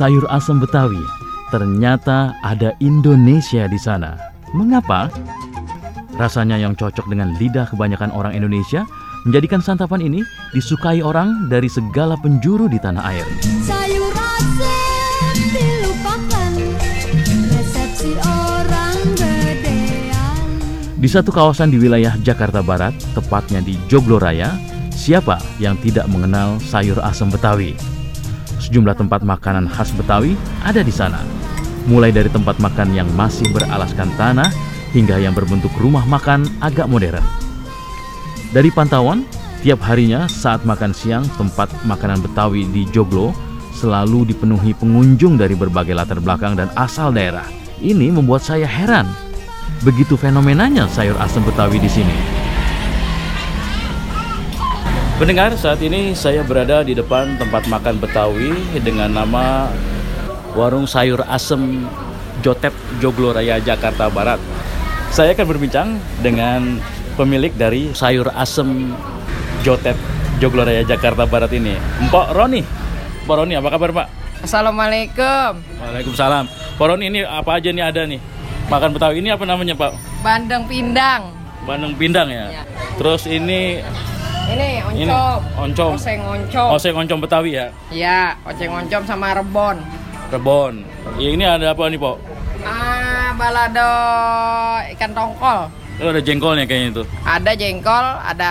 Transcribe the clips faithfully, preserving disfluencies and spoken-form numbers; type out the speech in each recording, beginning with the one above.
sayur asam Betawi, ternyata ada Indonesia di sana. Mengapa? Rasanya yang cocok dengan lidah kebanyakan orang Indonesia menjadikan santapan ini disukai orang dari segala penjuru di tanah air. Sayur asam dilupakan, resepsi orang gedean. Di satu kawasan di wilayah Jakarta Barat, tepatnya di Joglo Raya, siapa yang tidak mengenal sayur asam Betawi? Sejumlah tempat makanan khas Betawi ada di sana. Mulai dari tempat makan yang masih beralaskan tanah hingga yang berbentuk rumah makan agak modern. Dari pantauan, tiap harinya saat makan siang, tempat makanan Betawi di Joglo selalu dipenuhi pengunjung dari berbagai latar belakang dan asal daerah. Ini membuat saya heran. Begitu fenomenanya sayur asam Betawi di sini. Pendengar, saat ini saya berada di depan tempat makan Betawi dengan nama Warung Sayur Asam Jotep Joglo Raya, Jakarta Barat. Saya akan berbincang dengan pemilik dari sayur asam Jotep Joglo Raya Jakarta Barat ini, Mpok Roni. Mpok Roni, apa kabar, Pak? Assalamualaikum. Waalaikumsalam. Mpok Roni, ini apa aja nih ada nih? Makan Betawi ini apa namanya, Pak? Bandeng pindang. Bandeng pindang ya. ya. Terus ini ini oncom. Ini, oncom. Oseng oncom. Oseng oncom Betawi ya? Iya, oseng oncom sama rebon. Rebon. Ya, ini ada apa nih, Pak? Ah, balado ikan tongkol. Oh, ada jengkolnya kayaknya itu. Ada jengkol, ada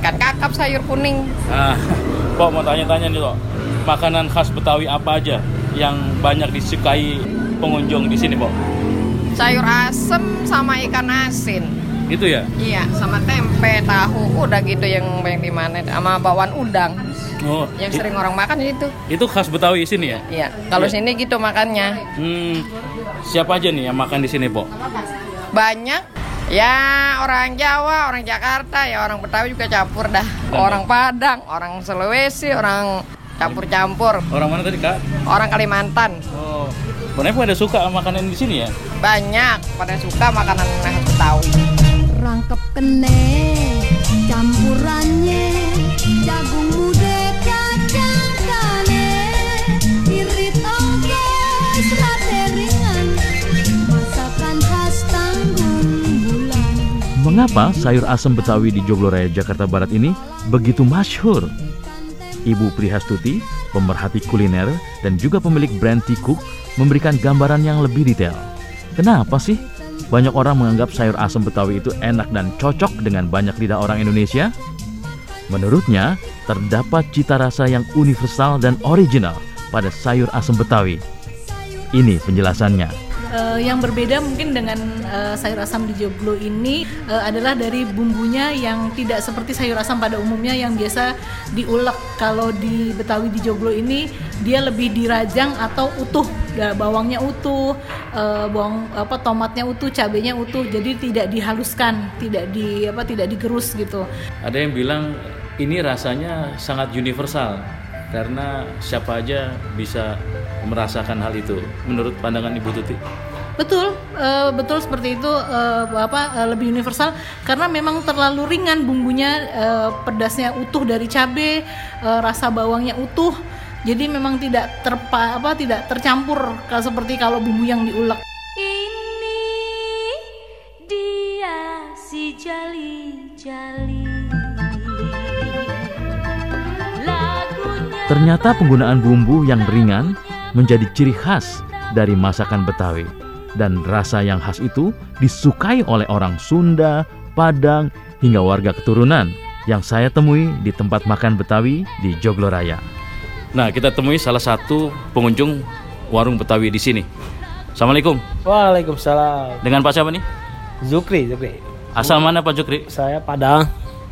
ikan kakap, sayur kuning. Nah, Pak, mau tanya-tanya nih, Pak. Makanan khas Betawi apa aja yang banyak disukai pengunjung di sini, Pak? Sayur asem sama ikan asin. Itu ya? Iya, sama tempe, tahu, udah gitu yang banyak di mana, sama bakwan udang. Oh, yang sering i- orang makan itu. Itu khas Betawi sini ya? Iya, kalau ya. Sini gitu makannya. Hmm, siapa aja nih yang makan di sini, Pak? Banyak. Ya, orang Jawa, orang Jakarta, ya orang Betawi juga campur dah. Orang Padang, orang Sulawesi, orang campur-campur. Orang mana tadi, Kak? Orang Kalimantan. Oh, bener pada suka makanan di sini ya? Banyak, pada suka makanan khas Betawi. Rangkep kene, campurannya, jagung muda, kacang kane, irit oge, serate ringan, masakan khas tanggung. Mengapa sayur asam Betawi di Joglo Raya, Jakarta Barat ini begitu masyhur? Ibu Prihastuti, pemerhati kuliner dan juga pemilik brand T-Cook, memberikan gambaran yang lebih detail. Kenapa sih banyak orang menganggap sayur asam Betawi itu enak dan cocok dengan banyak lidah orang Indonesia? Menurutnya, terdapat cita rasa yang universal dan original pada sayur asam Betawi. Ini penjelasannya. Uh, yang berbeda mungkin dengan uh, sayur asam di Joglo ini uh, adalah dari bumbunya yang tidak seperti sayur asam pada umumnya yang biasa diulek. Kalau di Betawi di Joglo ini dia lebih dirajang atau utuh, bawangnya utuh, uh, bawang apa tomatnya utuh, cabenya utuh, jadi tidak dihaluskan, tidak di apa tidak digerus gitu. Ada yang bilang ini rasanya sangat universal karena siapa aja bisa merasakan hal itu. Menurut pandangan Ibu Tuti? Betul, e, betul seperti itu, e, apa, e, lebih universal karena memang terlalu ringan bumbunya, e, pedasnya utuh dari cabai, e, rasa bawangnya utuh, jadi memang tidak terpa, apa, tidak tercampur kalau seperti kalau bumbu yang diulek. Ini dia si jali-jali. Ternyata penggunaan bumbu yang ringan menjadi ciri khas dari masakan Betawi. Dan rasa yang khas itu disukai oleh orang Sunda, Padang, hingga warga keturunan yang saya temui di tempat makan Betawi di Joglo Raya. Nah, kita temui salah satu pengunjung warung Betawi di sini. Assalamualaikum. Waalaikumsalam. Dengan Pak siapa nih? Zukri, Zukri. Asal mana Pak Zukri? Saya Padang.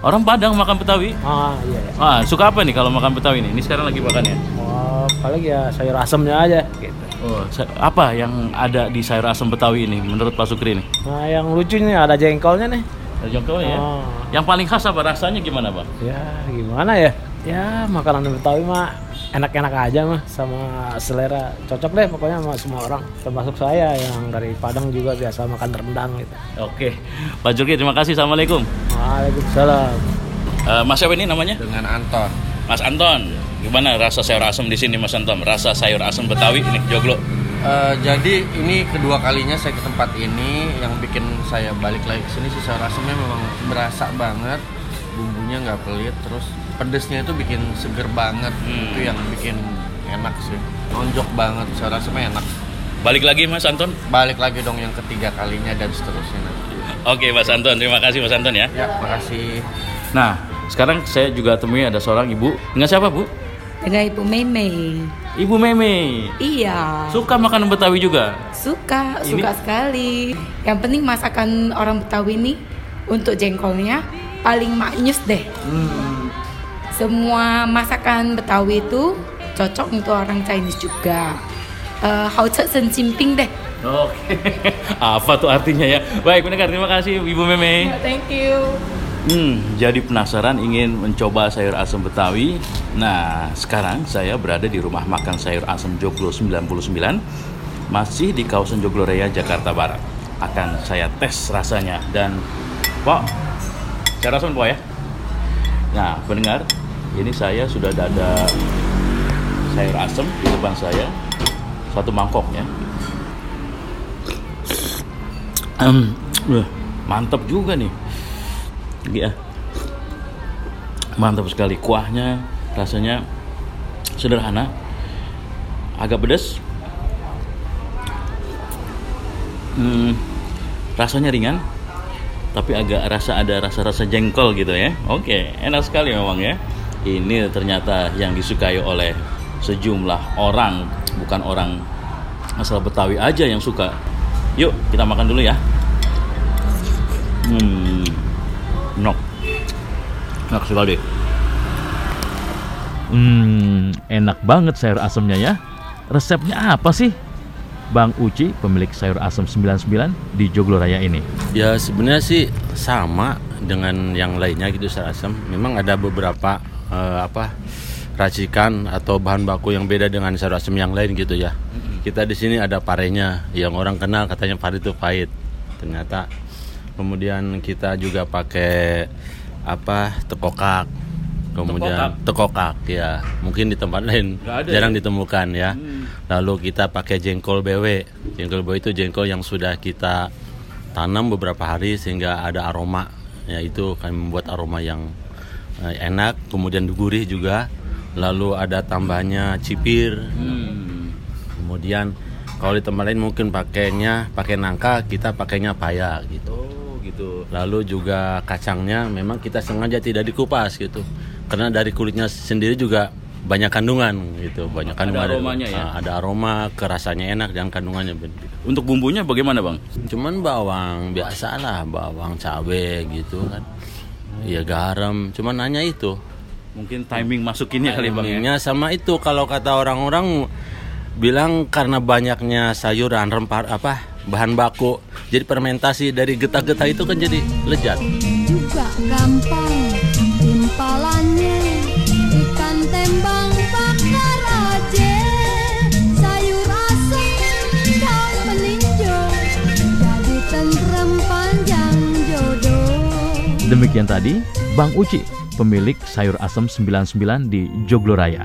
Orang Padang makan Betawi? Ah, iya. Ah, suka apa nih kalau makan Betawi nih? Ini sekarang lagi makannya. Oh, paling ya sayur asamnya aja gitu. Oh, apa yang ada di sayur asam Betawi ini menurut Pak Sukri nih? Nah, yang lucunya ada jengkolnya nih. Ada jengkolnya. Oh. Ya? Yang paling khas apa rasanya gimana, Pak? Ya, gimana ya? Ya, makanan Betawi mah enak-enak aja mah sama selera. Cocok deh pokoknya sama semua orang, termasuk saya yang dari Padang juga biasa makan rendang gitu. Oke. Pak Sukri, terima kasih. Assalamualaikum. Waalaikumsalam. Uh, Mas siapa ini namanya? Dengan Anton. Mas Anton. Gimana rasa sayur asam di sini Mas Antam? Rasa sayur asam Betawi nih Joglo. Uh, jadi ini kedua kalinya saya ke tempat ini, yang bikin saya balik lagi ke sini sih sayur asamnya memang berasa banget, bumbunya nggak pelit, terus pedesnya itu bikin seger banget, hmm. itu yang bikin enak sih, nonjok banget, sayur asamnya enak. Balik lagi Mas Anton? Balik lagi dong yang ketiga kalinya dan seterusnya. Oke okay, Mas Anton, terima kasih Mas Anton ya. Ya, makasih. Nah, sekarang saya juga temui ada seorang ibu, dengan siapa Bu? Dengan Ibu Meme. Ibu Meme? Iya. Suka makanan Betawi juga? Suka, ini? Suka sekali. Yang penting masakan orang Betawi ini untuk jengkolnya paling maknyus deh. Hmm. Semua masakan Betawi itu cocok untuk orang Chinese juga. Haucek sen cimping deh. Oke, apa tuh artinya ya? Baik, benar, terima kasih Ibu Meme. Yeah, thank you. Hmm, jadi penasaran ingin mencoba sayur asam Betawi. Nah, sekarang saya berada di rumah makan sayur asam Joglo sembilan puluh sembilan, masih di kawasan Joglo Raya, Jakarta Barat. Akan saya tes rasanya dan Pak, saya rasain Pak ya. Nah, pendengar, ini saya sudah ada sayur asam di depan saya, satu mangkok ya. Um, uh, mantap juga nih. Ya, mantap sekali kuahnya, rasanya sederhana, agak pedas, hmm, rasanya ringan, tapi agak rasa ada rasa-rasa jengkol gitu ya. Oke, enak sekali memang ya. Ini ternyata yang disukai oleh sejumlah orang, bukan orang asal Betawi aja yang suka. Yuk kita makan dulu ya. Hmm. Enak, enak sekali. Hmm, enak banget sayur asamnya ya. Resepnya apa sih, Bang Uci, pemilik sayur asam sembilan puluh sembilan di Joglo Raya ini? Ya sebenarnya sih sama dengan yang lainnya gitu sayur asam. Memang ada beberapa uh, apa racikan atau bahan baku yang beda dengan sayur asam yang lain gitu ya. Kita di sini ada parenya, yang orang kenal katanya pare itu pahit, ternyata. Kemudian kita juga pakai apa tekokak, kemudian tekokak, tekokak ya, mungkin di tempat lain jarang ya ditemukan ya. Hmm. Lalu kita pakai jengkol B W. Jengkol B W itu jengkol yang sudah kita tanam beberapa hari sehingga ada aroma, yaitu kami membuat aroma yang enak, kemudian gurih juga. Lalu ada tambahnya cipir. Hmm. Kemudian kalau di tempat lain mungkin pakainya pakai nangka, kita pakainya paya gitu. Oh, gitu. Lalu juga kacangnya memang kita sengaja tidak dikupas gitu. Karena dari kulitnya sendiri juga banyak kandungan gitu, banyak kandungan. Ada aromanya ya. Ada aroma, kerasanya enak dan kandungannya begitu. Untuk bumbunya bagaimana, Bang? Cuman bawang, biasalah, bawang cabe gitu kan. Ya garam, cuman hanya itu. Mungkin timing masukinnya kali, Bang. Timingnya sama itu kalau kata orang-orang bilang karena banyaknya sayuran, rempah, apa bahan baku, jadi fermentasi dari getah-getah itu kan jadi lezat. Juga gampang, timpalannya ikan tembang bakar aja, sayur asam daun melinjo, jadi tentrem panjang jodoh. Demikian tadi Bang Uci, pemilik sayur asam sembilan puluh sembilan di Joglo Raya.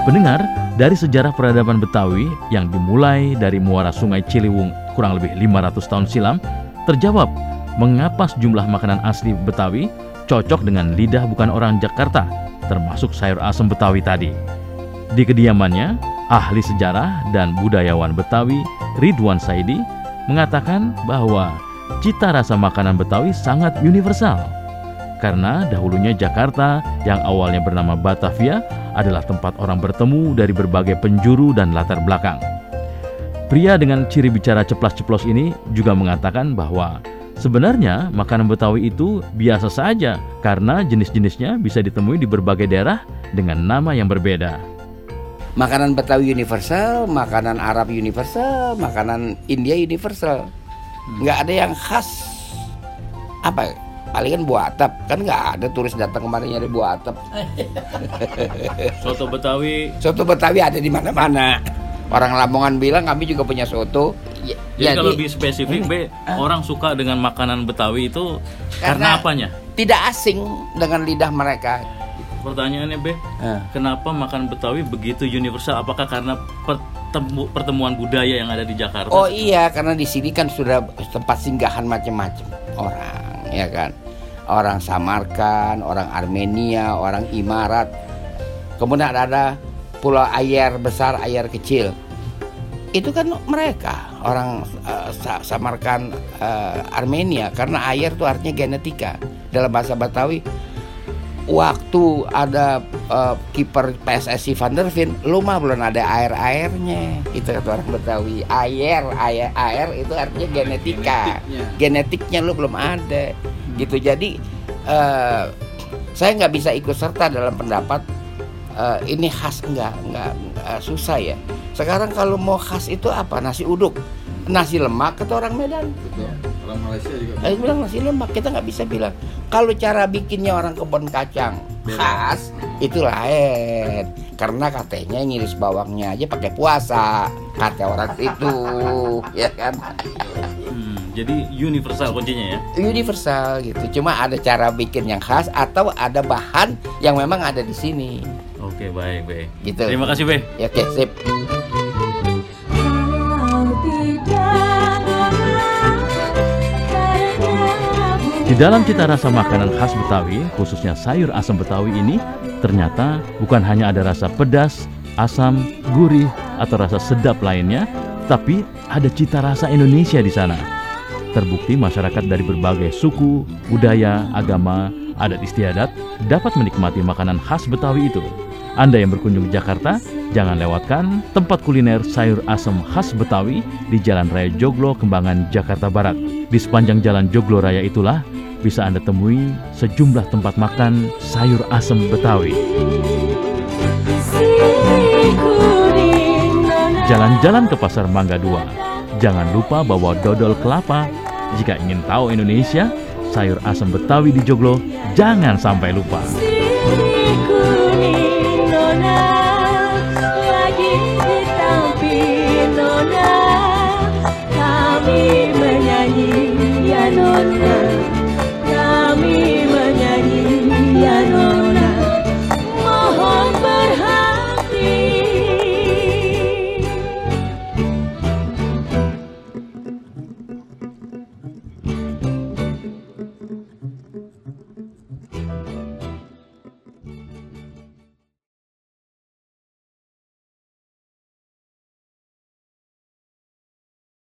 Pendengar, dari sejarah peradaban Betawi yang dimulai dari muara sungai Ciliwung kurang lebih lima ratus tahun silam, terjawab mengapa sejumlah makanan asli Betawi cocok dengan lidah bukan orang Jakarta, termasuk sayur asam Betawi tadi. Di kediamannya, ahli sejarah dan budayawan Betawi Ridwan Saidi mengatakan bahwa cita rasa makanan Betawi sangat universal. Karena dahulunya Jakarta yang awalnya bernama Batavia adalah tempat orang bertemu dari berbagai penjuru dan latar belakang. Pria dengan ciri bicara ceplas-ceplos ini juga mengatakan bahwa sebenarnya makanan Betawi itu biasa saja karena jenis-jenisnya bisa ditemui di berbagai daerah dengan nama yang berbeda. Makanan Betawi universal, makanan Arab universal, makanan India universal. Nggak ada yang khas apa palingan buah atap, kan nggak ada turis datang kemarin nyari buah atap. Soto Betawi, soto Betawi ada di mana-mana. Orang Lamongan bilang kami juga punya soto Jadi, jadi kalau lebih spesifik, ini, be, uh, orang suka dengan makanan Betawi itu karena, karena apanya? Tidak asing dengan lidah mereka. Pertanyaannya, be, uh. kenapa makanan Betawi begitu universal? Apakah karena pertemu, pertemuan budaya yang ada di Jakarta? Oh sekarang? Iya, karena di sini kan sudah tempat singgahan macam-macam orang, ya kan? Orang Samarkand, orang Armenia, orang Imarat. Kemudian ada, ada pulau Ayer besar, Ayer kecil. Itu kan mereka, orang uh, Samarkand, uh, Armenia. Karena air itu artinya genetika. Dalam bahasa Betawi, waktu ada uh, kiper P S S I Van Der Veen, lu mah belum ada air-airnya. Itu kata orang Betawi. Air, air, air itu artinya genetika. Genetiknya, Genetiknya lu belum ada. Gitu. Jadi uh, saya nggak bisa ikut serta dalam pendapat uh, ini khas enggak, enggak, uh, susah ya. Sekarang kalau mau khas itu apa? Nasi uduk, nasi lemak kata orang Medan. Betul. Orang Malaysia juga. Saya bilang nasi lemak, kita nggak bisa bilang. Kalau cara bikinnya orang Kebon Kacang khas itu lain. Karena katanya ngiris bawangnya aja pakai puasa kata orang itu, ya kan? Hmm, jadi universal kuncinya ya? Universal gitu. Cuma ada cara bikin yang khas atau ada bahan yang memang ada di sini. Oke, baik, baik. Gitu. Terima kasih, Be. Ya, oke, sip. Di dalam cita rasa makanan khas Betawi, khususnya sayur asam Betawi ini, ternyata bukan hanya ada rasa pedas, asam, gurih, atau rasa sedap lainnya, tapi ada cita rasa Indonesia di sana. Terbukti masyarakat dari berbagai suku, budaya, agama, adat istiadat dapat menikmati makanan khas Betawi itu. Anda yang berkunjung ke Jakarta, jangan lewatkan tempat kuliner sayur asam khas Betawi di Jalan Raya Joglo, Kembangan, Jakarta Barat. Di sepanjang Jalan Joglo Raya itulah bisa Anda temui sejumlah tempat makan sayur asam Betawi. Jalan-jalan ke Pasar Mangga dua. Jangan lupa bawa dodol kelapa. Jika ingin tahu Indonesia, sayur asam Betawi di Joglo jangan sampai lupa.